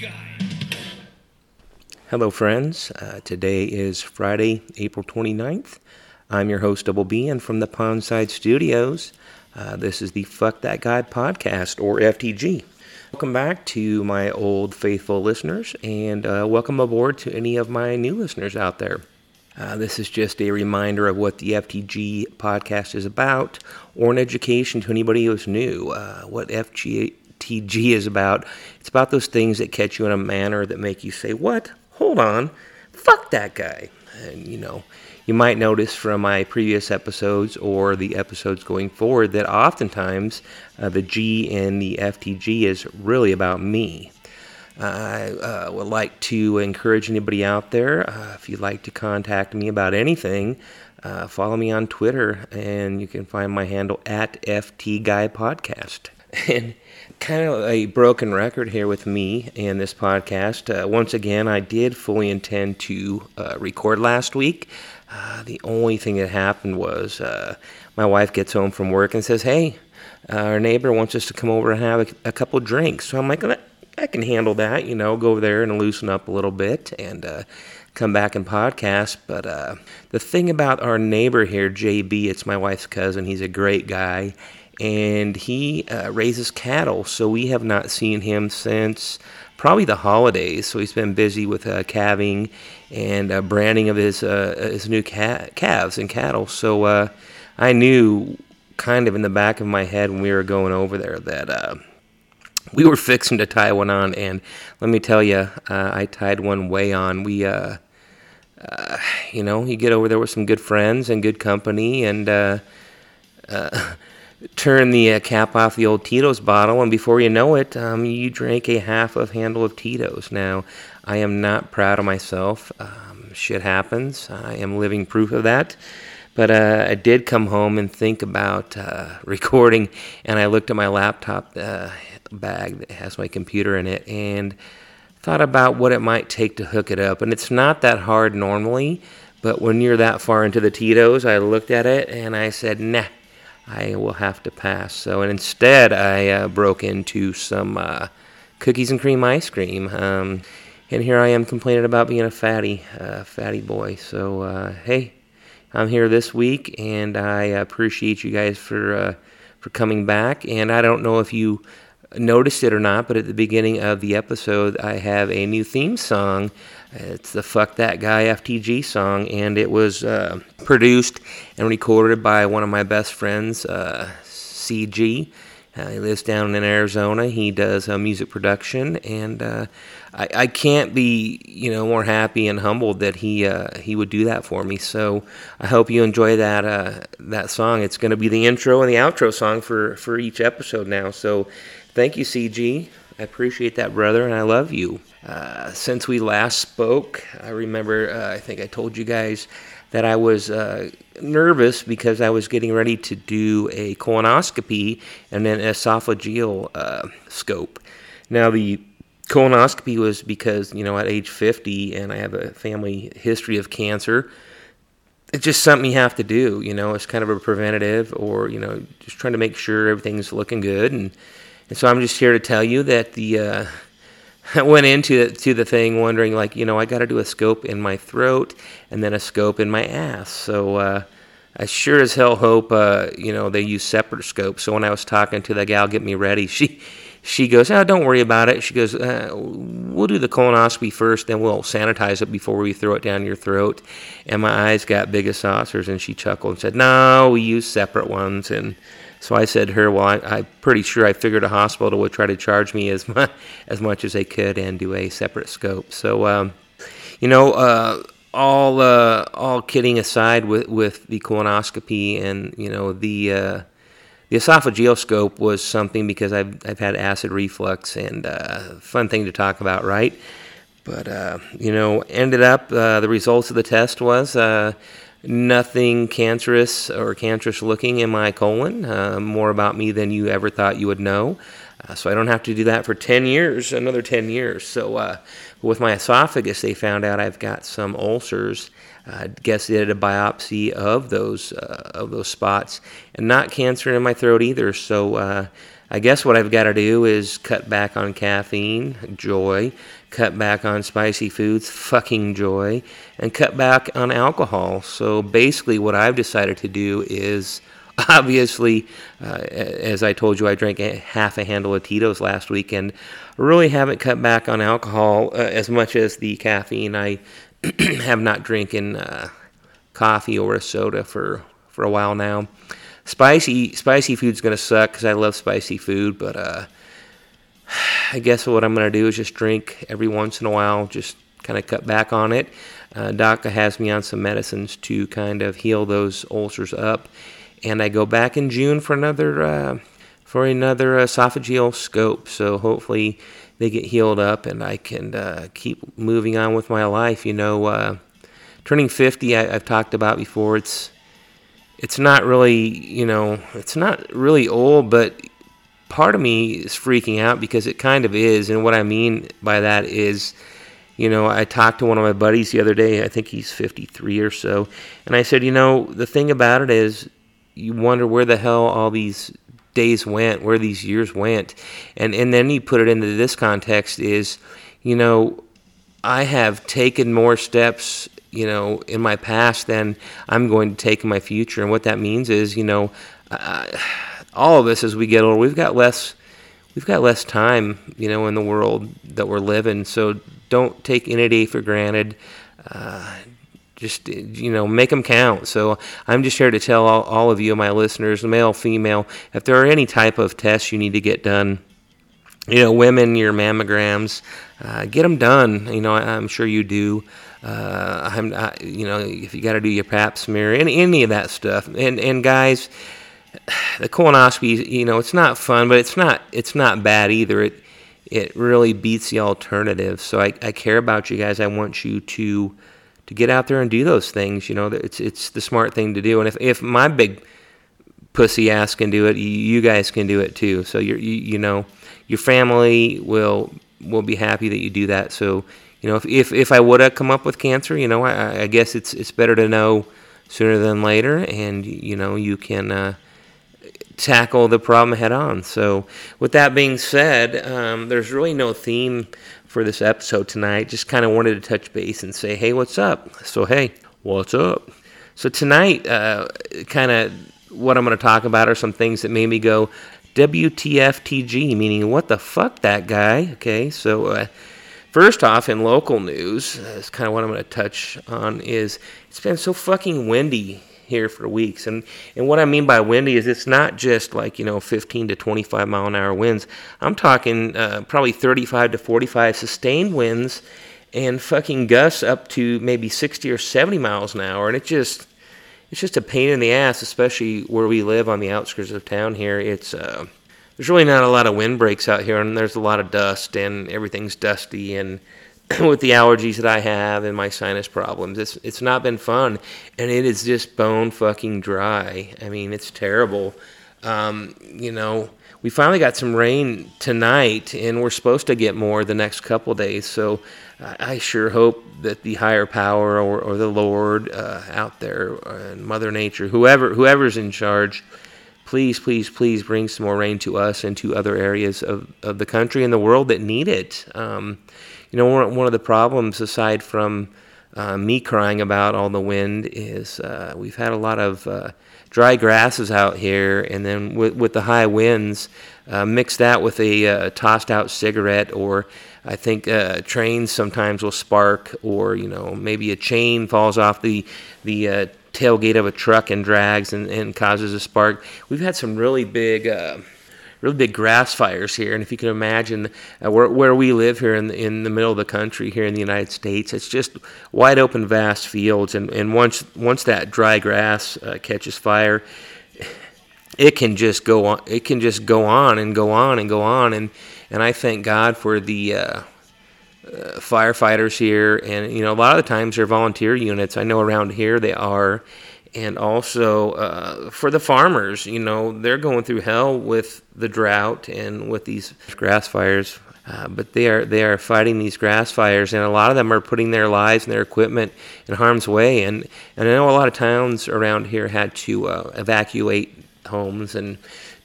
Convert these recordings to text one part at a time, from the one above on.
Guy. Hello, friends. Today is Friday, April 29th. I'm your host, Double B, and from the Pondside Studios, this is the Fuck That Guy podcast, or FTG. Welcome back to my old faithful listeners, and welcome aboard to any of my new listeners out there. This is just a reminder of what the FTG podcast is about, or an education to anybody who's new. What FTG is about, it's about those things that catch you in a manner that make you say, what? Hold on. Fuck that guy. And, you know, you might notice from my previous episodes or the episodes going forward that oftentimes the G in the FTG is really about me. I would like to encourage anybody out there, if you'd like to contact me about anything, follow me on Twitter, and you can find my handle at FTGuyPodcast. And kind of a broken record here with me and this podcast. Once again, I did fully intend to record last week. The only thing that happened was my wife gets home from work and says, hey, our neighbor wants us to come over and have a couple drinks. So I'm like, I can handle that, you know, go over there and loosen up a little bit and come back and podcast. But the thing about our neighbor here, J.B., it's my wife's cousin. He's a great guy. And he raises cattle, so we have not seen him since probably the holidays. So he's been busy with calving and branding of his new calves and cattle. So I knew kind of in the back of my head when we were going over there that we were fixing to tie one on. And let me tell you, I tied one way on. We, you know, you get over there with some good friends and good company and turn the cap off the old Tito's bottle, and before you know it, you drank a half of handle of Tito's. Now, I am not proud of myself. Shit happens. I am living proof of that. But I did come home and think about recording, and I looked at my laptop bag that has my computer in it and thought about what it might take to hook it up. And it's not that hard normally, but when you're that far into the Tito's, I looked at it and I said, nah. I will have to pass. So, and instead, I broke into some cookies and cream ice cream. And here I am complaining about being a fatty boy. So, hey, I'm here this week, and I appreciate you guys for coming back. And I don't know if you noticed it or not, but at the beginning of the episode, I have a new theme song. It's the Fuck That Guy FTG song, and it was produced and recorded by one of my best friends, C.G. He lives down in Arizona. He does music production, and I can't be, you know, more happy and humbled that he would do that for me. So I hope you enjoy that song. It's going to be the intro and the outro song for each episode now. So thank you, C.G. I appreciate that, brother, and I love you. Since we last spoke, I remember, I think I told you guys that I was nervous because I was getting ready to do a colonoscopy and an esophageal scope. Now, the colonoscopy was because, you know, at age 50, and I have a family history of cancer, it's just something you have to do, you know. It's kind of a preventative, or, you know, just trying to make sure everything's looking good. And so I'm just here to tell you that the... I went into the thing wondering, like, you know, I got to do a scope in my throat and then a scope in my ass. So I sure as hell hope, you know, they use separate scopes. So when I was talking to the gal, get me ready, she goes, oh, don't worry about it. She goes, we'll do the colonoscopy first, then we'll sanitize it before we throw it down your throat. And my eyes got big as saucers, and she chuckled and said, no, we use separate ones. And so I said to her, well, I'm pretty sure I figured a hospital would try to charge me as much as they could and do a separate scope. So, you know, all kidding aside with the colonoscopy and, you know, the esophageal scope was something because I've had acid reflux and fun thing to talk about, right? But, you know, ended up the results of the test was... nothing cancerous or cancerous looking in my colon. More about me than you ever thought you would know. So I don't have to do that for 10 years, another 10 years. So with my esophagus, they found out I've got some ulcers. I guess they did a biopsy of those spots. And not cancer in my throat either. So I guess what I've got to do is cut back on caffeine, joy, cut back on spicy foods, fucking joy, and cut back on alcohol. So basically what I've decided to do is, obviously, as I told you, I drank half a handle of Tito's last week and really haven't cut back on alcohol as much as the caffeine. I have not drinking coffee or a soda for a while now. Spicy food's going to suck because I love spicy food, but I guess what I'm going to do is just drink every once in a while, just kind of cut back on it. Doc has me on some medicines to kind of heal those ulcers up, and I go back in June for another esophageal scope, so hopefully they get healed up and I can keep moving on with my life. You know, turning 50, I've talked about before, It's not really, you know, it's not really old, but part of me is freaking out because it kind of is. And what I mean by that is, you know, I talked to one of my buddies the other day, I think he's 53 or so, and I said, you know, the thing about it is you wonder where the hell all these days went, where these years went. And then you put it into this context is, you know, I have taken more steps, you know, in my past than I'm going to take in my future. And what that means is, you know, all of us as we get older, we've got less time, you know, in the world that we're living. So don't take any day for granted. Just, you know, make them count. So I'm just here to tell all of you, my listeners, male, female, if there are any type of tests you need to get done, you know, women, your mammograms, get them done. You know, I'm sure you do. You know, if you got to do your pap smear and any of that stuff, and guys, the colonoscopy, you know, it's not fun, but it's not bad either. It really beats the alternative. So I care about you guys. I want you to get out there and do those things. You know, it's the smart thing to do. And if my big pussy ass can do it, you guys can do it too. So you know, your family will be happy that you do that. So, you know, if I would have come up with cancer, you know, I guess it's better to know sooner than later, and, you know, you can tackle the problem head on. So with that being said, there's really no theme for this episode tonight. Just kind of wanted to touch base and say, hey, what's up? So, hey, what's up? So tonight, kind of what I'm going to talk about are some things that made me go WTFTG, meaning what the fuck that guy? Okay, so... first off, in local news, that's kind of what I'm going to touch on, is it's been so fucking windy here for weeks. And what I mean by windy is it's not just like, you know, 15 to 25 mile an hour winds. I'm talking probably 35 to 45 sustained winds and fucking gusts up to maybe 60 or 70 miles an hour. And it's just a pain in the ass, especially where we live on the outskirts of town here. It's... there's really not a lot of windbreaks out here, and there's a lot of dust, and everything's dusty, and with the allergies that I have and my sinus problems, it's not been fun, and it is just bone fucking dry. I mean, it's terrible. You know, we finally got some rain tonight, and we're supposed to get more the next couple days, so I sure hope that the higher power or the Lord out there, and Mother Nature, whoever's in charge, please, please, please bring some more rain to us and to other areas of the country and the world that need it. You know, one of the problems, aside from me crying about all the wind, is we've had a lot of dry grasses out here, and then with the high winds, mix that with a tossed-out cigarette, or I think trains sometimes will spark, or, you know, maybe a chain falls off the tailgate of a truck and drags and causes a spark. We've had some really big grass fires here, and if you can imagine where we live here in the middle of the country here in the United States, it's just wide open, vast fields, and once that dry grass catches fire, it can just go on. It can just go on and go on and go on, and I thank God for the firefighters here, and, you know, a lot of the times they're volunteer units. I know around here they are, and also for the farmers, you know, they're going through hell with the drought and with these grass fires, but they are fighting these grass fires, and a lot of them are putting their lives and their equipment in harm's way, and I know a lot of towns around here had to evacuate homes and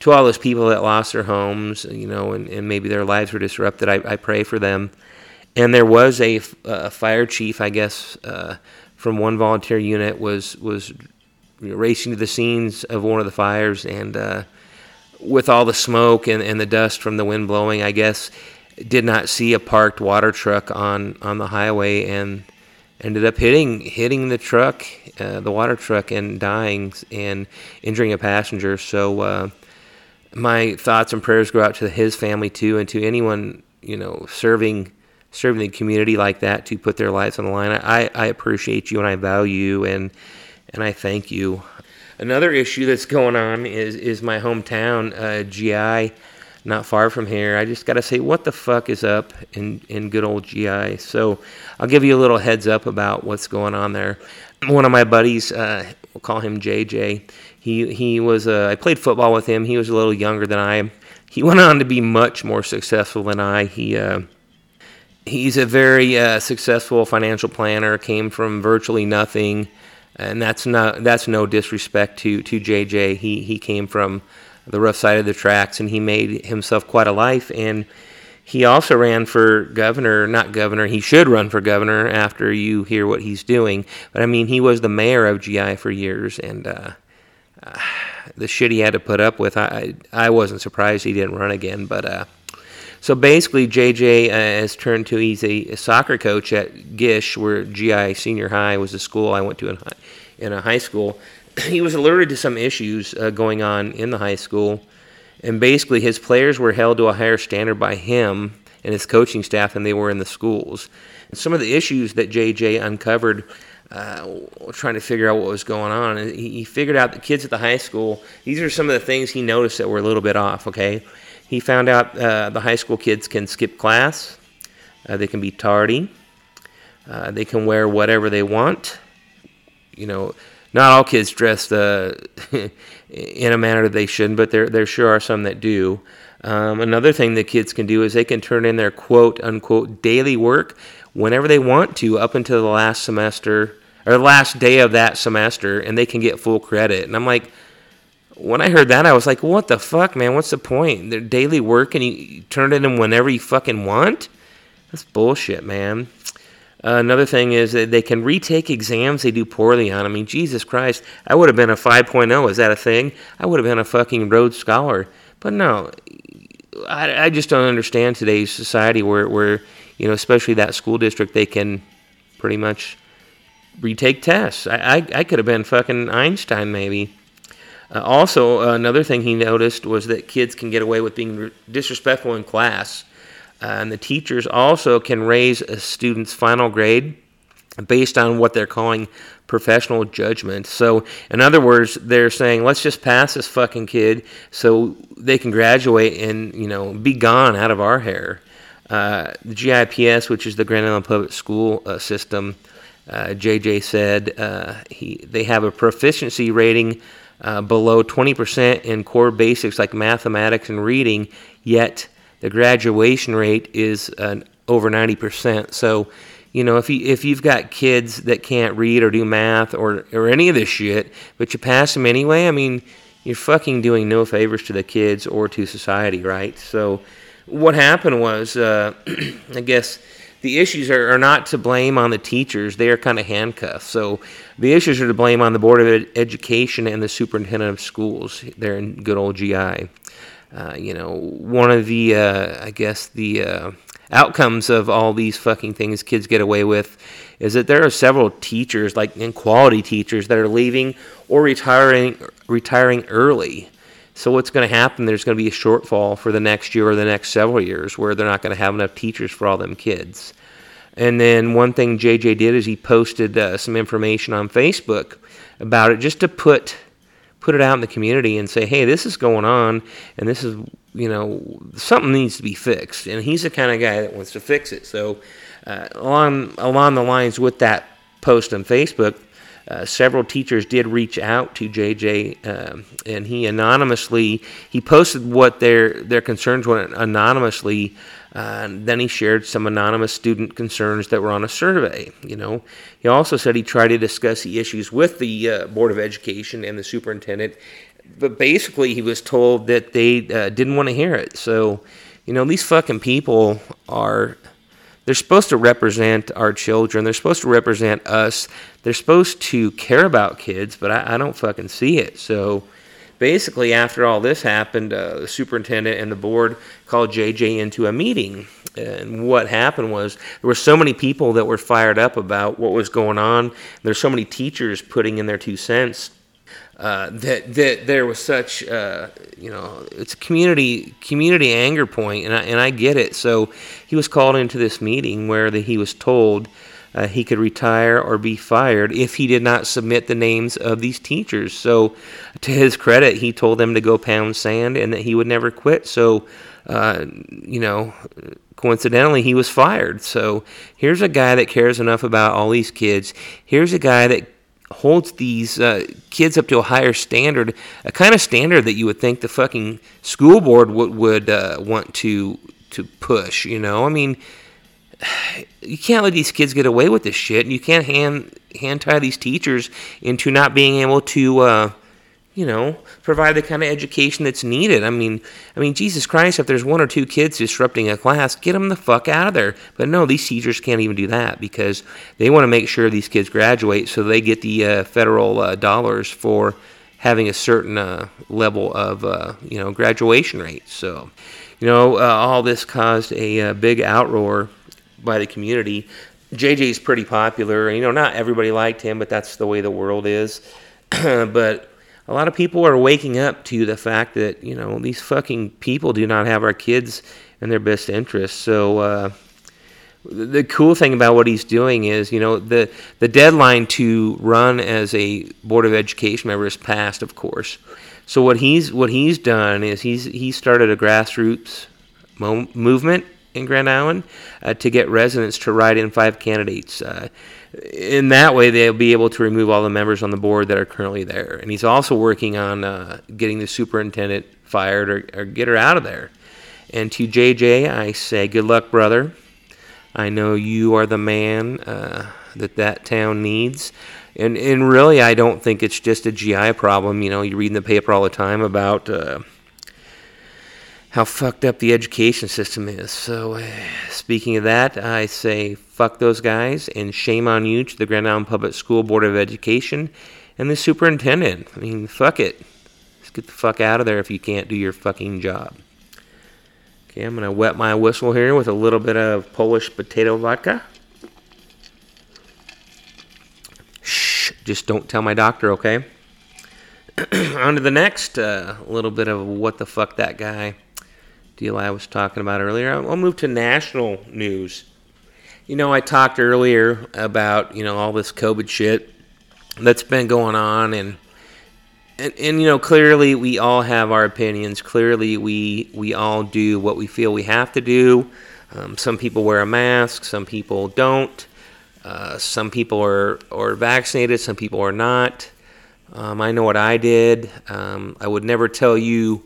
to all those people that lost their homes, you know, and maybe their lives were disrupted, I pray for them. And there was a fire chief, I guess, from one volunteer unit was racing to the scenes of one of the fires, and with all the smoke and the dust from the wind blowing, I guess, did not see a parked water truck on the highway and ended up hitting the truck, the water truck, and dying and injuring a passenger. So my thoughts and prayers go out to his family too, and to anyone, you know, serving the community like that to put their lives on the line. I appreciate you, and I value you, and I thank you. Another issue that's going on is my hometown, G.I., not far from here. I just got to say, what the fuck is up in good old G.I.? So I'll give you a little heads up about what's going on there. One of my buddies, we'll call him J.J., he was, I played football with him. He was a little younger than I am. He went on to be much more successful than I. He's a very successful financial planner, came from virtually nothing. And that's no disrespect to J.J. He came from the rough side of the tracks, and he made himself quite a life. And he also ran for governor, not governor. He should run for governor after you hear what he's doing. But, I mean, he was the mayor of G.I. for years, and the shit he had to put up with, I wasn't surprised he didn't run again. But so basically J.J. has turned to, he's a soccer coach at Gish, where G.I. Senior High was the school I went to in a high school. He was alerted to some issues going on in the high school, and basically his players were held to a higher standard by him and his coaching staff than they were in the schools. And some of the issues that J.J. uncovered, trying to figure out what was going on, he figured out the kids at the high school, these are some of the things he noticed that were a little bit off, okay? He found out the high school kids can skip class, they can be tardy, they can wear whatever they want, you know. Not all kids dress in a manner that they shouldn't, but there sure are some that do. Another thing that kids can do is they can turn in their quote-unquote daily work whenever they want to up until the last semester or the last day of that semester, and they can get full credit. And I'm like, when I heard that, I was like, what the fuck, man? What's the point? Their daily work, and you turn it in whenever you fucking want? That's bullshit, man. Another thing is that they can retake exams they do poorly on. I mean, Jesus Christ, I would have been a 5.0. Is that a thing? I would have been a fucking Rhodes Scholar. But no, I just don't understand today's society where, you know, especially that school district, they can pretty much retake tests. I could have been fucking Einstein maybe. Also, another thing he noticed was that kids can get away with being disrespectful in class. And the teachers also can raise a student's final grade based on what they're calling professional judgment. So, in other words, they're saying, let's just pass this fucking kid so they can graduate and, you know, be gone out of our hair. The GIPS, which is the Grand Island Public School system, J.J. said they have a proficiency rating below 20% in core basics like mathematics and reading, yet the graduation rate is over 90%. So, you know, if you've got kids that can't read or do math or any of this shit, but you pass them anyway, I mean, you're fucking doing no favors to the kids or to society, right? So what happened was, I guess the issues are not to blame on the teachers. They are kind of handcuffed. So the issues are to blame on the Board of Education and the superintendent of schools there in good old GI. You know, one of the, I guess, the outcomes of all these fucking things kids get away with is that there are several teachers, like quality teachers, that are leaving or retiring early. So what's going to happen, there's going to be a shortfall for the next year or the next several years where they're not going to have enough teachers for all them kids. And then one thing JJ did is he posted some information on Facebook about it just to put it out in the community and say, hey, this is going on, and this is, you know, something needs to be fixed. And he's the kind of guy that wants to fix it. So along the lines with that post on Facebook, several teachers did reach out to JJ, and he posted what their concerns were anonymously. Then he shared some anonymous student concerns that were on a survey, you know. He also said he tried to discuss the issues with the Board of Education and the superintendent But basically, he was told that they didn't want to hear it. So, you know, these fucking people are, they're supposed to represent our children. They're supposed to represent us. They're supposed to care about kids, but I don't fucking see it. So, basically, after all this happened, the superintendent and the board called J.J. into a meeting. And what happened was there were so many people that were fired up about what was going on. There's so many teachers putting in their 2 cents. That there was such, you know, it's a community anger point, and I get it. So he was called into this meeting where he was told he could retire or be fired if he did not submit the names of these teachers. So to his credit, he told them to go pound sand and that he would never quit. So, you know, coincidentally, he was fired. So here's a guy that cares enough about all these kids. Here's a guy that holds these kids up to a higher standard, a kind of standard that you would think the fucking school board would want to push, you know? I mean, you can't let these kids get away with this shit, and you can't hand-tie these teachers into not being able to, you know, provide the kind of education that's needed. I mean, Jesus Christ, if there's 1 or 2 kids disrupting a class, get them the fuck out of there. But no, these teachers can't even do that because they want to make sure these kids graduate so they get the federal dollars for having a certain level of, you know, graduation rate. So, you know, all this caused a big outroar by the community. JJ's pretty popular. You know, not everybody liked him, but that's the way the world is. But a lot of people are waking up to the fact that, you know, these fucking people do not have our kids in their best interest. So the cool thing about what he's doing is, you know, the deadline to run as a Board of Education member is passed, of course. So what he's done is he started a grassroots movement in Grand Island to get residents to write in 5 candidates. In that way, they'll be able to remove all the members on the board that are currently there. And he's also working on getting the superintendent fired or get her out of there. And to JJ, I say, good luck, brother. I know you are the man that town needs. And really, I don't think it's just a GI problem. You know, you read in the paper all the time about how fucked up the education system is. So speaking of that, I say fuck those guys and shame on you to the Grand Island Public School Board of Education and the superintendent. I mean, fuck it. Just get the fuck out of there if you can't do your fucking job. Okay, I'm going to wet my whistle here with a little bit of Polish potato vodka. Shh, just don't tell my doctor, okay? On to the next little bit of what the fuck that guy deal I was talking about earlier. I'll move to national news. You know, I talked earlier about, you know, all this COVID shit that's been going on, and you know, clearly we all have our opinions. Clearly we all do what we feel we have to do. Some people wear a mask, some people don't. Some people are vaccinated, some people are not. I know what I did. I would never tell you,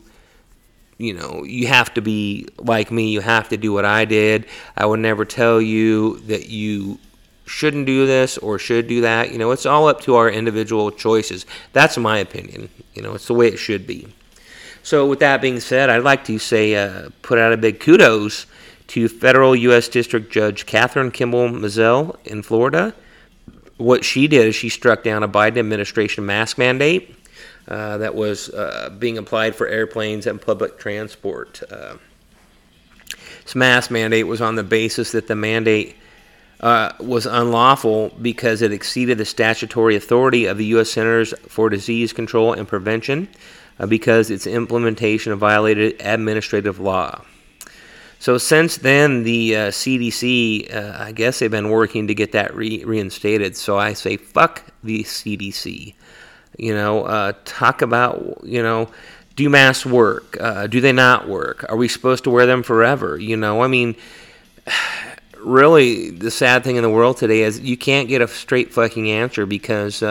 you know, you have to be like me. You have to do what I did. I would never tell you that you shouldn't do this or should do that. You know, it's all up to our individual choices. That's my opinion. You know, it's the way it should be. So with that being said, I'd like to say put out a big kudos to federal U.S. District Judge Catherine Kimball-Mazell in Florida. What she did is she struck down a Biden administration mask mandate that was being applied for airplanes and public transport. This mask mandate was on the basis that the mandate was unlawful because it exceeded the statutory authority of the U.S. Centers for Disease Control and Prevention because its implementation violated administrative law. So since then, the CDC, I guess they've been working to get that reinstated. So I say, fuck the CDC. You know, talk about, you know, do masks work? Do they not work? Are we supposed to wear them forever? You know, I mean, really, the sad thing in the world today is you can't get a straight fucking answer because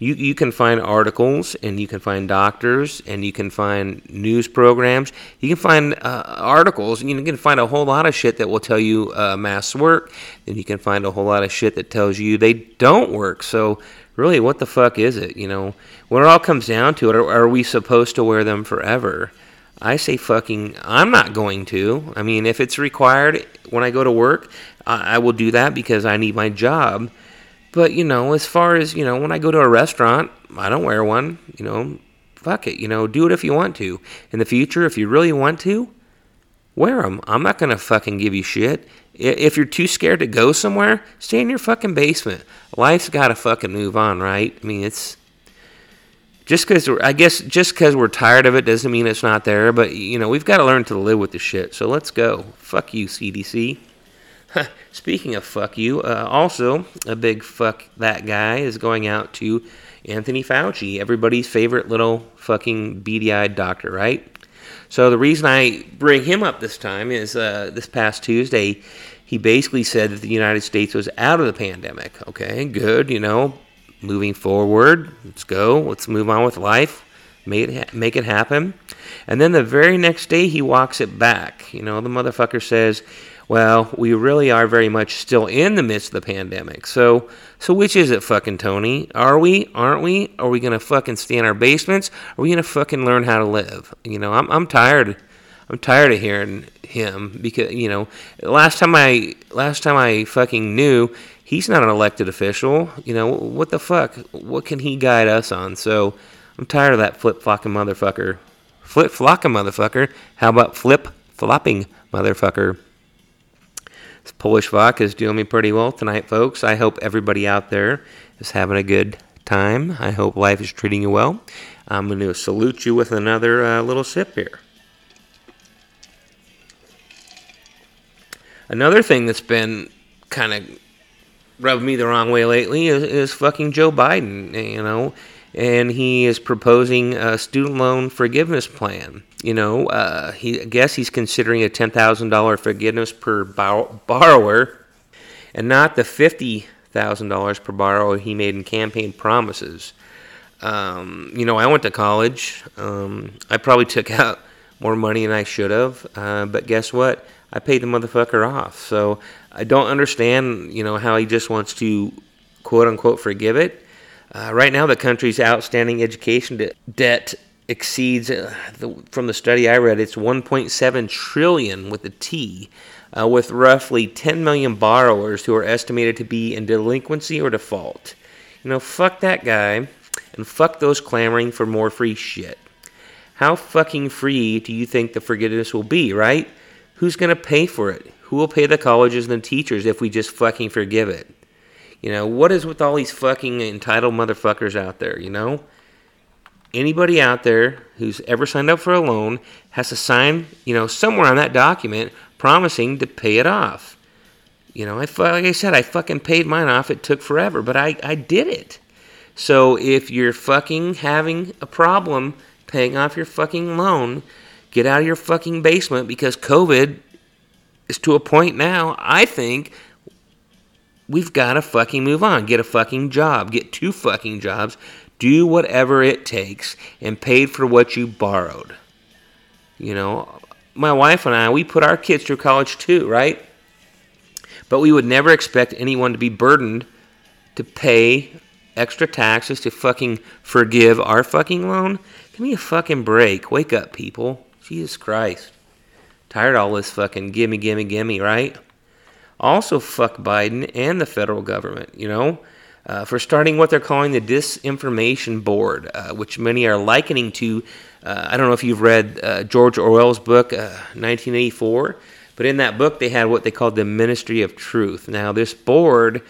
you can find articles and you can find doctors and you can find news programs. You can find articles and you can find a whole lot of shit that will tell you masks work, and you can find a whole lot of shit that tells you they don't work. So really, what the fuck is it? You know, when it all comes down to it, are we supposed to wear them forever? I say fucking, I'm not going to. I mean, if it's required when I go to work, I will do that because I need my job. But, you know, as far as, you know, when I go to a restaurant, I don't wear one. You know, fuck it. You know, do it if you want to. In the future, if you really want to, wear them. I'm not going to fucking give you shit. If you're too scared to go somewhere, stay in your fucking basement. Life's got to fucking move on, right? I mean, it's... Just because we're tired of it doesn't mean it's not there. But, you know, we've got to learn to live with the shit. So let's go. Fuck you, CDC. Speaking of fuck you, also a big fuck that guy is going out to Anthony Fauci, everybody's favorite little fucking beady-eyed doctor, right? So the reason I bring him up this time is this past Tuesday, he basically said that the United States was out of the pandemic. Okay, good, you know. Moving forward, let's go. Let's move on with life. Make it happen. And then the very next day, he walks it back. You know, the motherfucker says, "Well, we really are very much still in the midst of the pandemic." So which is it, fucking Tony? Are we? Aren't we? Are we gonna fucking stay in our basements? Are we gonna fucking learn how to live? You know, I'm tired. I'm tired of hearing him because, you know, last time I fucking knew, he's not an elected official. You know, what the fuck? What can he guide us on? So I'm tired of that flip-flopping motherfucker. Flip-flopping motherfucker? How about flip-flopping motherfucker? This Polish vodka is doing me pretty well tonight, folks. I hope everybody out there is having a good time. I hope life is treating you well. I'm going to salute you with another little sip here. Another thing that's been kind of rubbed me the wrong way lately is fucking Joe Biden, you know, and he is proposing a student loan forgiveness plan. You know, I guess he's considering a $10,000 forgiveness per borrower and not the $50,000 per borrower he made in campaign promises. You know, I went to college. I probably took out more money than I should have, but guess what? I paid the motherfucker off, so I don't understand, you know, how he just wants to, quote-unquote, forgive it. Right now, the country's outstanding education debt exceeds, from the study I read, it's $1.7 trillion with a T, with roughly 10 million borrowers who are estimated to be in delinquency or default. You know, fuck that guy, and fuck those clamoring for more free shit. How fucking free do you think the forgiveness will be, right? Who's going to pay for it? Who will pay the colleges and the teachers if we just fucking forgive it? You know, what is with all these fucking entitled motherfuckers out there, you know? Anybody out there who's ever signed up for a loan has to sign, you know, somewhere on that document promising to pay it off. You know, like I said, I fucking paid mine off. It took forever, but I did it. So if you're fucking having a problem paying off your fucking loan, get out of your fucking basement because COVID is to a point now, I think, we've got to fucking move on. Get a fucking job. Get two fucking jobs. Do whatever it takes and pay for what you borrowed. You know, my wife and I, we put our kids through college too, right? But we would never expect anyone to be burdened to pay extra taxes to fucking forgive our fucking loan. Give me a fucking break. Wake up, people. Jesus Christ. Tired of all this fucking gimme, gimme, gimme, right? Also, fuck Biden and the federal government, you know, for starting what they're calling the Disinformation Board, which many are likening to, I don't know if you've read George Orwell's book, 1984, but in that book they had what they called the Ministry of Truth. Now, this board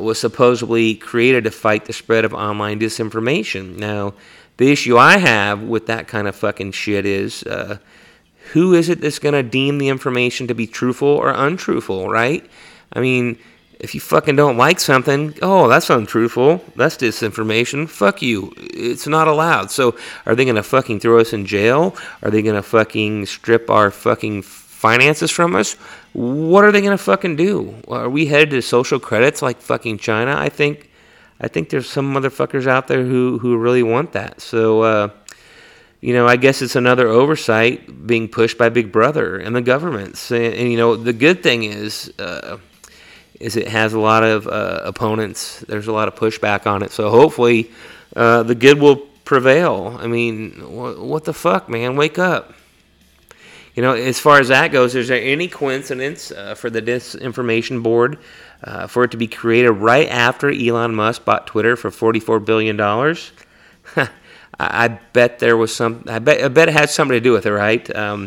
was supposedly created to fight the spread of online disinformation. Now, the issue I have with that kind of fucking shit is who is it that's going to deem the information to be truthful or untruthful, right? I mean, if you fucking don't like something, oh, that's untruthful. That's disinformation. Fuck you. It's not allowed. So are they going to fucking throw us in jail? Are they going to fucking strip our fucking finances from us? What are they going to fucking do? Are we headed to social credits like fucking China? I think there's some motherfuckers out there who really want that. So, you know, I guess it's another oversight being pushed by Big Brother and the governments. And you know, the good thing is is it has a lot of opponents. There's a lot of pushback on it. So hopefully the good will prevail. I mean, what the fuck, man? Wake up. You know, as far as that goes, is there any coincidence for the disinformation board for it to be created right after Elon Musk bought Twitter for $44 billion? I bet there was some. I bet it had something to do with it, right?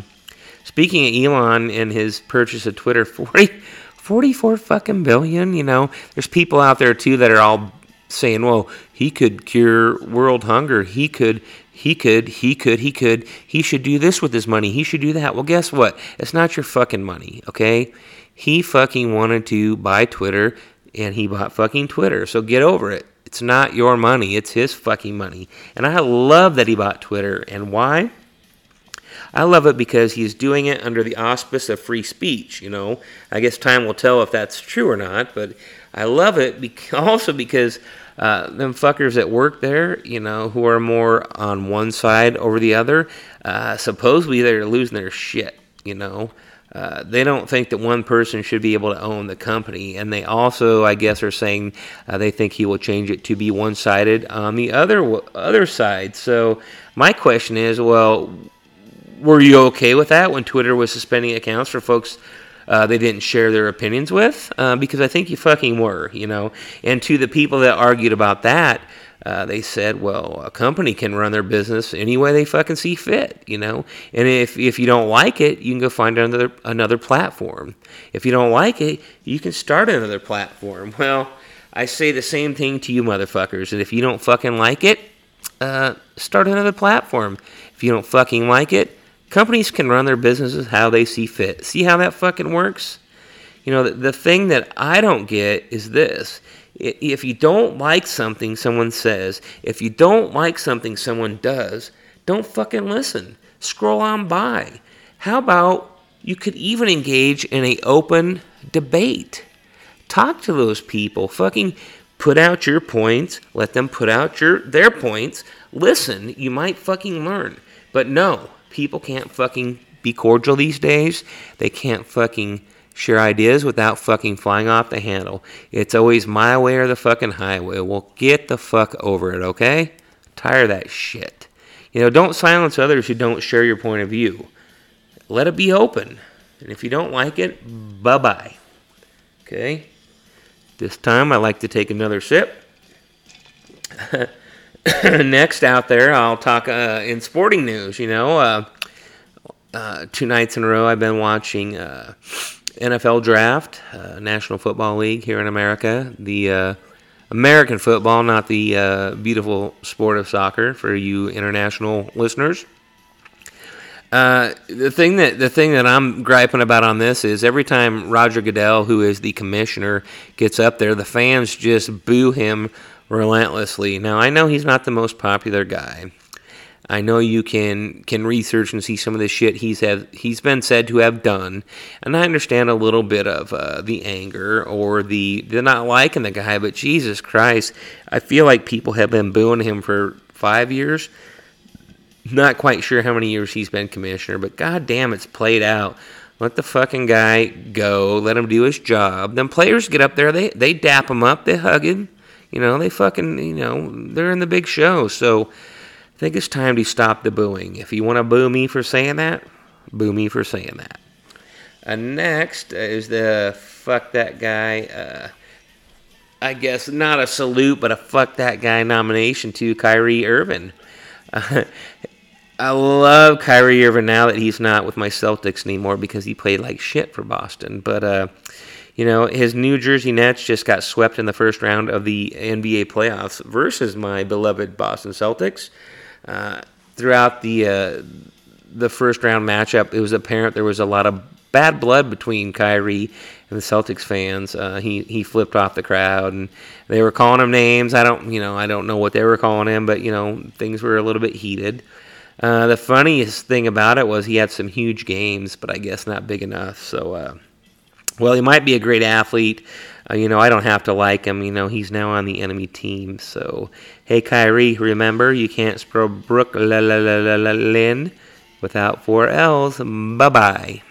Speaking of Elon and his purchase of Twitter, 44 fucking billion. You know, there's people out there too that are all saying, "Well, he could cure world hunger. He could. He should do this with his money. He should do that." Well, guess what? It's not your fucking money, okay? He fucking wanted to buy Twitter, and he bought fucking Twitter. So get over it. It's not your money. It's his fucking money. And I love that he bought Twitter. And why? I love it because he's doing it under the auspice of free speech, you know. I guess time will tell if that's true or not. But I love it also because them fuckers that work there, you know, who are more on one side over the other, supposedly they're losing their shit, you know. They don't think that one person should be able to own the company. And they also, I guess, are saying they think he will change it to be one-sided on the other side. So my question is, well, were you okay with that when Twitter was suspending accounts for folks they didn't share their opinions with? Because I think you fucking were, you know. And to the people that argued about that, they said, well, a company can run their business any way they fucking see fit, you know. And if you don't like it, you can go find another platform. If you don't like it, you can start another platform. Well, I say the same thing to you motherfuckers. And if you don't fucking like it, start another platform. If you don't fucking like it, companies can run their businesses how they see fit. See how that fucking works? You know, the thing that I don't get is this. If you don't like something someone says, if you don't like something someone does, don't fucking listen. Scroll on by. How about you could even engage in an open debate? Talk to those people. Fucking put out your points. Let them put out their points. Listen. You might fucking learn. But no, people can't fucking be cordial these days. They can't fucking share ideas without fucking flying off the handle. It's always my way or the fucking highway. Well, get the fuck over it, okay? Tire that shit. You know, don't silence others who don't share your point of view. Let it be open. And if you don't like it, bye-bye. Okay? This time, I like to take another sip. Next out there, I'll talk in sporting news, you know. Two nights in a row, I've been watching NFL Draft, National Football League here in America, the American football, not the beautiful sport of soccer for you international listeners. The thing that I'm griping about on this is every time Roger Goodell, who is the commissioner, gets up there, the fans just boo him relentlessly. Now, I know he's not the most popular guy. I know you can research and see some of the shit he's been said to have done, and I understand a little bit of the anger or the not liking the guy, but Jesus Christ, I feel like people have been booing him for 5 years. Not quite sure how many years he's been commissioner, but goddamn, it's played out. Let the fucking guy go. Let him do his job. Then players get up there, they dap him up, they hug him, you know, they fucking, you know, they're in the big show, so I think it's time to stop the booing. If you want to boo me for saying that, boo me for saying that. Next is the Fuck That Guy, I guess not a salute, but a Fuck That Guy nomination to Kyrie Irving. I love Kyrie Irving now that he's not with my Celtics anymore because he played like shit for Boston. But, you know, his New Jersey Nets just got swept in the first round of the NBA playoffs versus my beloved Boston Celtics. Throughout the first round matchup, it was apparent there was a lot of bad blood between Kyrie and the Celtics fans. He flipped off the crowd, and they were calling him names. I don't know what they were calling him, but you know, things were a little bit heated. The funniest thing about it was he had some huge games, but I guess not big enough. So, well, he might be a great athlete. You know, I don't have to like him. You know, he's now on the enemy team. So, hey, Kyrie, remember, you can't spell Brooklyn without four L's. Bye-bye.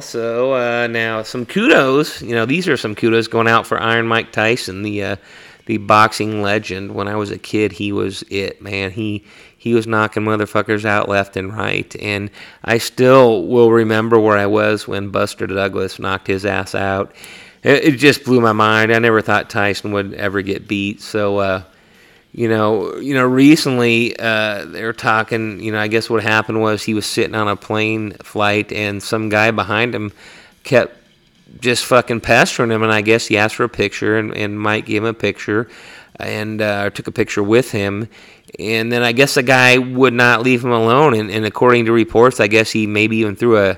Also, now some kudos. You know, these are some kudos going out for Iron Mike Tyson, the boxing legend. When I was a kid, he was it, man. He was knocking motherfuckers out left and right. And I still will remember where I was when Buster Douglas knocked his ass out. It just blew my mind. I never thought Tyson would ever get beat. So, you know, recently they were talking, you know, I guess what happened was he was sitting on a plane flight and some guy behind him kept just fucking pestering him. And I guess he asked for a picture and Mike gave him a picture and took a picture with him. And then I guess the guy would not leave him alone. And according to reports, I guess he maybe even threw a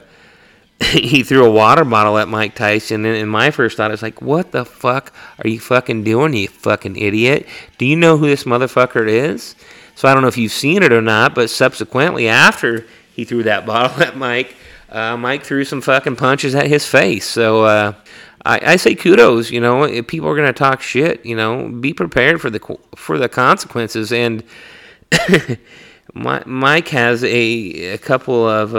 water bottle at Mike Tyson, and my first thought is like, what the fuck are you fucking doing, you fucking idiot? Do you know who this motherfucker is? So I don't know if you've seen it or not, but subsequently after he threw that bottle at Mike, Mike threw some fucking punches at his face. So I say kudos, you know, if people are going to talk shit, you know, be prepared for the consequences. And Mike has a couple of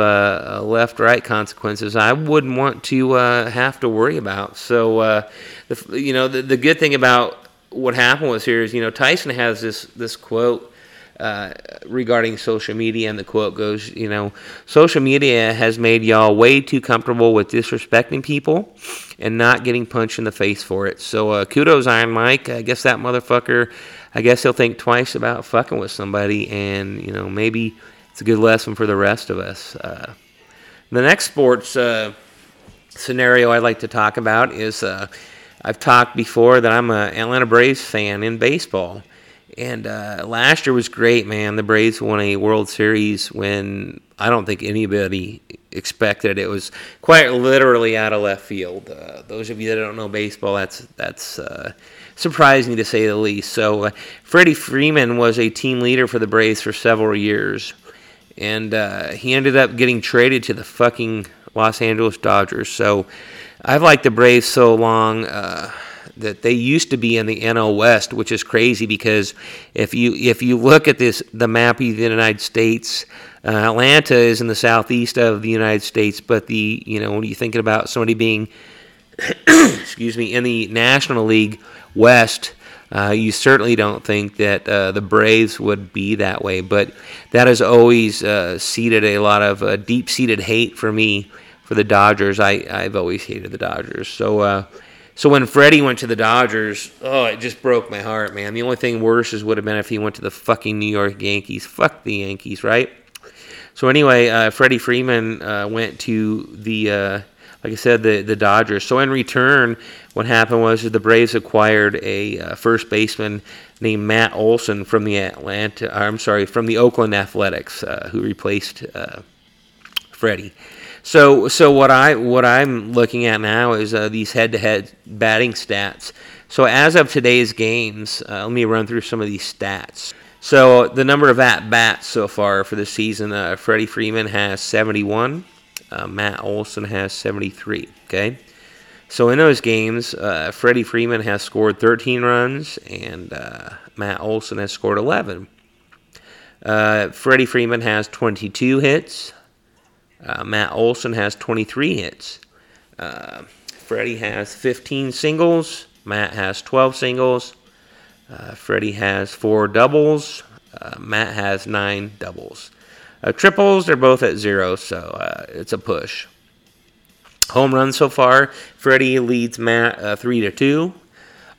left-right consequences I wouldn't want to have to worry about. So, you know, the good thing about what happened was here is, you know, Tyson has this quote regarding social media, and the quote goes, you know, social media has made y'all way too comfortable with disrespecting people and not getting punched in the face for it. So kudos, Iron Mike. I guess that motherfucker, he'll think twice about fucking with somebody, and, you know, maybe it's a good lesson for the rest of us. The next sports scenario I'd like to talk about is I've talked before that I'm an Atlanta Braves fan in baseball, and last year was great, man. The Braves won a World Series when I don't think anybody expected it. It was quite literally out of left field. Those of you that don't know baseball, that's surprising to say the least. So Freddie Freeman was a team leader for the Braves for several years, and he ended up getting traded to the fucking Los Angeles Dodgers. So I've liked the Braves so long that they used to be in the NL West, which is crazy because if you look at the map of the United States, Atlanta is in the southeast of the United States, but when you're thinking about somebody being excuse me, in the National League West, you certainly don't think that the Braves would be that way. But that has always seeded a lot of deep-seated hate for me for the Dodgers. I've always hated the Dodgers. So when Freddie went to the Dodgers, it just broke my heart, man. The only thing worse would have been if he went to the fucking New York Yankees. Fuck the Yankees, right? So anyway, Freddie Freeman went to the... like I said, the Dodgers. So in return, what happened was the Braves acquired a first baseman named Matt Olson from the Oakland Athletics, who replaced Freddie. So what I'm looking at now is these head-to-head batting stats. So as of today's games, let me run through some of these stats. So the number of at-bats so far for the season, Freddie Freeman has 71. Matt Olson has 73, okay? So in those games, Freddie Freeman has scored 13 runs, and Matt Olson has scored 11. Freddie Freeman has 22 hits. Matt Olson has 23 hits. Freddie has 15 singles. Matt has 12 singles. Freddie has 4 doubles. Matt has 9 doubles. Triples, they're both at 0, so it's a push. Home runs so far, Freddie leads Matt 3-2.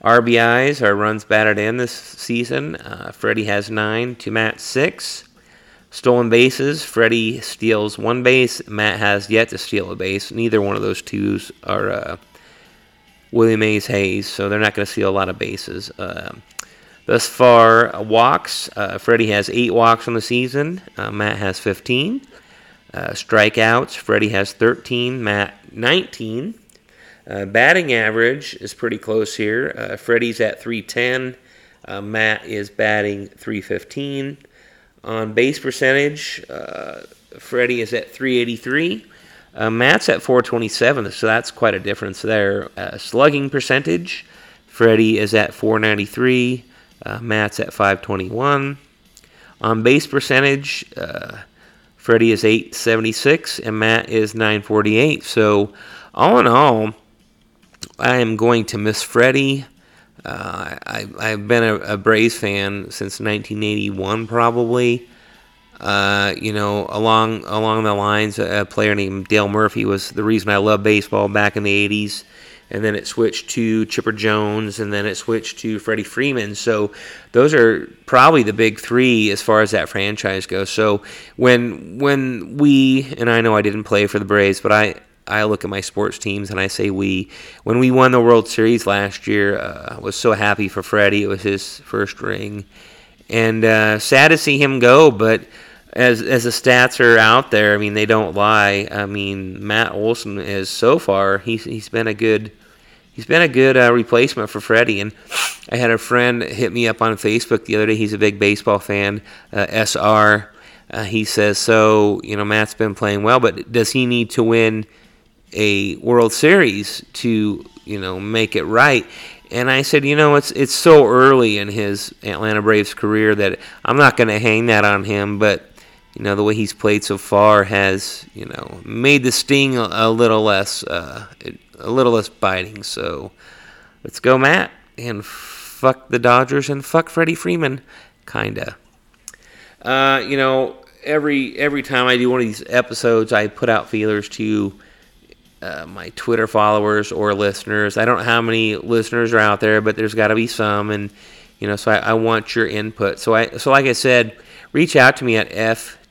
RBIs are runs batted in this season. Freddie has 9 to Matt's 6. Stolen bases, Freddie steals 1 base. Matt has yet to steal a base. Neither one of those twos are William A's Hayes, so they're not going to steal a lot of bases. Thus far, walks. Freddie has 8 walks on the season. Matt has 15. Strikeouts. Freddie has 13. Matt 19. Batting average is pretty close here. Freddie's at 310. Matt is batting 315. On base percentage, Freddie is at 383. Matt's at 427, so that's quite a difference there. Slugging percentage, Freddie is at 493. Matt's at 521. On base percentage, Freddie is 876, and Matt is 948. So, all in all, I am going to miss Freddie. I've been a Braves fan since 1981, probably. Along the lines, a player named Dale Murphy was the reason I loved baseball back in the 80s. And then it switched to Chipper Jones, and then it switched to Freddie Freeman. So those are probably the big three as far as that franchise goes. So when we, and I know I didn't play for the Braves, but I look at my sports teams and I say we. When we won the World Series last year, I was so happy for Freddie. It was his first ring. And sad to see him go, but as the stats are out there, I mean, they don't lie. I mean, Matt Olson is so far, he's been a good replacement for Freddie. And I had a friend hit me up on Facebook the other day. He's a big baseball fan, SR. He says, so, Matt's been playing well, but does he need to win a World Series to, make it right? And I said, it's so early in his Atlanta Braves career that I'm not going to hang that on him. But, the way he's played so far has, made the sting a little less biting. So let's go, Matt, and fuck the Dodgers and fuck Freddie Freeman, kinda. Every time I do one of these episodes, I put out feelers to my Twitter followers or listeners. I don't know how many listeners are out there, but there's got to be some, and so I want your input. So like I said, reach out to me at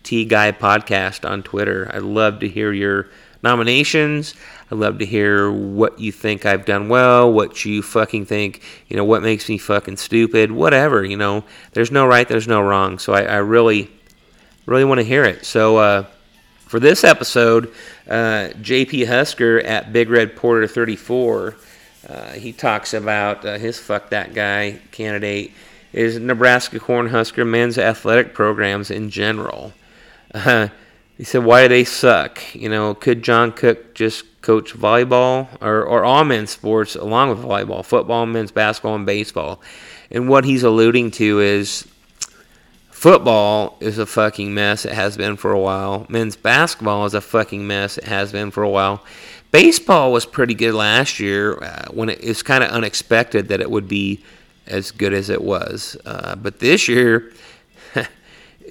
FTGuyPodcast on Twitter. I'd love to hear your nominations. I'd love to hear what you think I've done well, what you fucking think, what makes me fucking stupid, whatever. There's no right, there's no wrong. So I really, really want to hear it. So for this episode, JP Husker at Big Red Porter 34, he talks about his Fuck That Guy candidate is Nebraska Cornhusker men's athletic programs in general. He said, why do they suck? Could John Cook just coach volleyball or all men's sports along with volleyball, football, men's basketball, and baseball? And what he's alluding to is, football is a fucking mess. It has been for a while. Men's basketball is a fucking mess. It has been for a while. Baseball was pretty good last year when it's kind of unexpected that it would be as good as it was. But this year,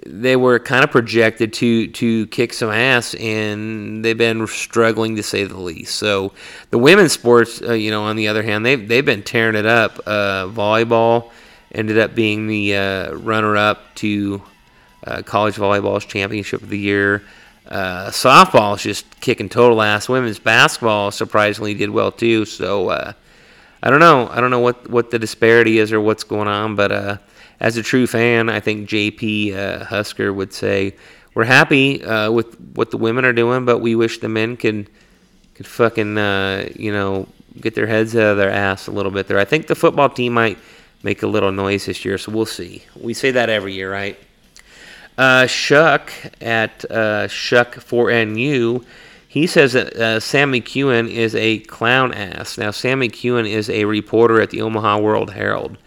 they were kind of projected to kick some ass, and they've been struggling to say the least. So the women's sports, on the other hand, they've been tearing it up. Volleyball ended up being the runner-up to college volleyball's championship of the year. Softball is just kicking total ass. Women's basketball surprisingly did well too. So I don't know. I don't know what the disparity is or what's going on. But as a true fan, I think JP Husker would say we're happy with what the women are doing, but we wish the men could fucking get their heads out of their ass a little bit there. I think the football team might make a little noise this year, so we'll see. We say that every year, right? Shuck at Shuck4NU, he says that Sam McKewon is a clown ass. Now, Sam McKewon is a reporter at the Omaha World Herald.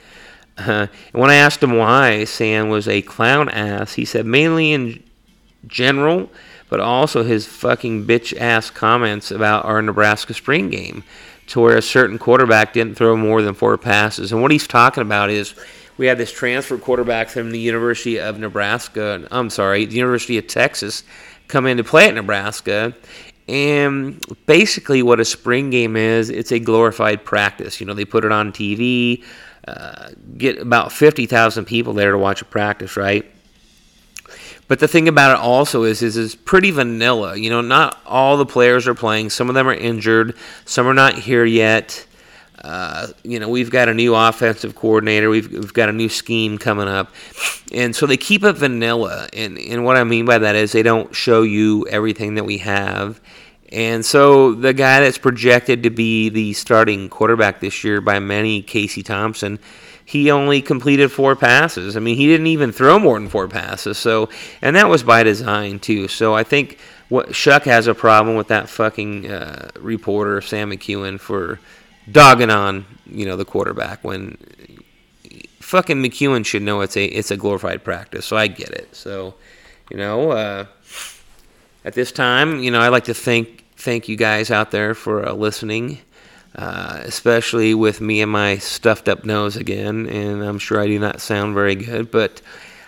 And when I asked him why Sam was a clown ass, he said mainly in general, but also his fucking bitch ass comments about our Nebraska spring game, to where a certain quarterback didn't throw more than 4 passes. And what he's talking about is we had this transfer quarterback from the University of Texas come in to play at Nebraska. And basically what a spring game is, it's a glorified practice. They put it on TV, get about 50,000 people there to watch a practice, right? But the thing about it also is it's pretty vanilla. Not all the players are playing. Some of them are injured. Some are not here yet. We've got a new offensive coordinator. We've got a new scheme coming up. And so they keep it vanilla. And what I mean by that is they don't show you everything that we have. And so the guy that's projected to be the starting quarterback this year by many, Casey Thompson, he only completed 4 passes. I mean, he didn't even throw more than 4 passes. So, and that was by design, too. So I think Shuck has a problem with that fucking reporter, Sam McKewon, for dogging on, the quarterback when fucking McKewon should know it's a glorified practice. So I get it. So, at this time, you know, I'd like to thank you guys out there for listening, especially with me and my stuffed up nose again, and I'm sure I do not sound very good, but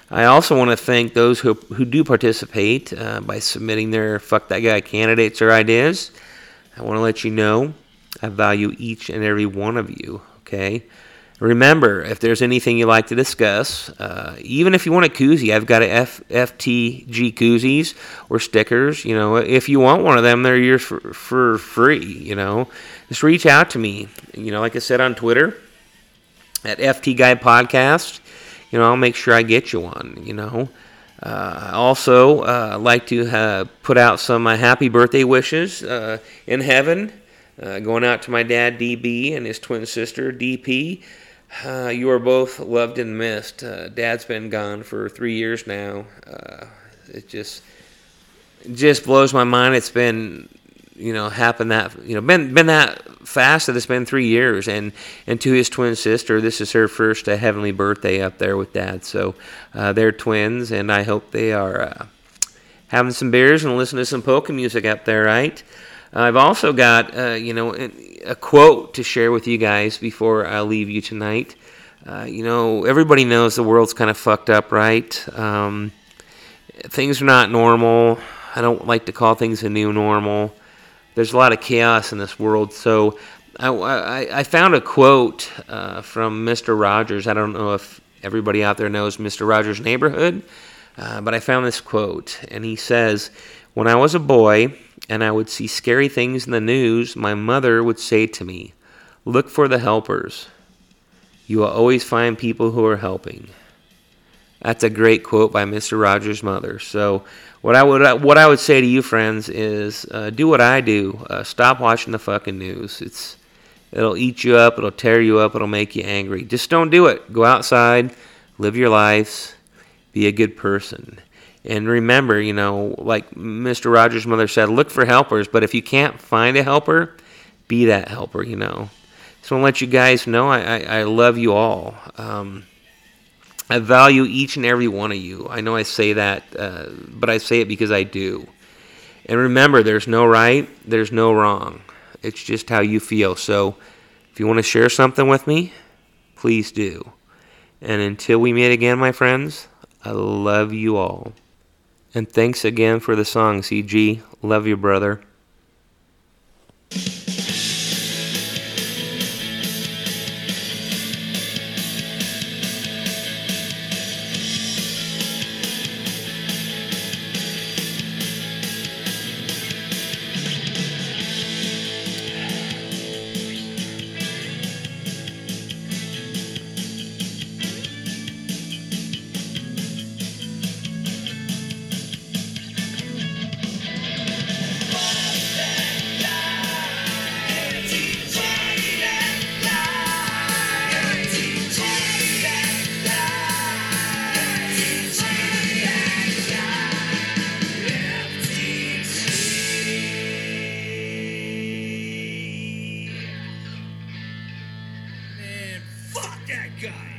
I also want to thank those who do participate by submitting their Fuck That Guy candidates or ideas. I want to let you know I value each and every one of you, okay? Remember, if there's anything you'd like to discuss, even if you want a koozie, I've got a FTG koozies or stickers. You know, if you want one of them, they're yours for free, you know. Just reach out to me, you know, like I said on Twitter, at FTGuyPodcast. You know, I'll make sure I get you one, you know. I also like to put out some happy birthday wishes in heaven. Going out to my dad, D.B., and his twin sister, D.P. You are both loved and missed. Dad's been gone for 3 years now. It just blows my mind. It's been, you know, happened that, you know, been that fast that it's been 3 years. And to his twin sister, this is her first heavenly birthday up there with Dad. So they're twins, and I hope they are having some beers and listening to some polka music up there, right? I've also got, you know, a quote to share with you guys before I leave you tonight. You know, everybody knows the world's kind of fucked up, right? Things are not normal. I don't like to call things a new normal. There's a lot of chaos in this world. So I found a quote from Mr. Rogers. I don't know if everybody out there knows Mr. Rogers' Neighborhood, but I found this quote, and he says, "When I was a boy and I would see scary things in the news, my mother would say to me, 'Look for the helpers. You will always find people who are helping.'" That's a great quote by Mr. Rogers' mother. So what I would say to you, friends, is do what I do. Stop watching the fucking news. It'll eat you up. It'll tear you up. It'll make you angry. Just don't do it. Go outside. Live your lives. Be a good person. And remember, you know, like Mr. Rogers' mother said, look for helpers. But if you can't find a helper, be that helper, you know. So I want to let you guys know I love you all. I value each and every one of you. I know I say that, but I say it because I do. And remember, there's no right, there's no wrong. It's just how you feel. So if you want to share something with me, please do. And until we meet again, my friends, I love you all. And thanks again for the song, C.G. Love you, brother. God.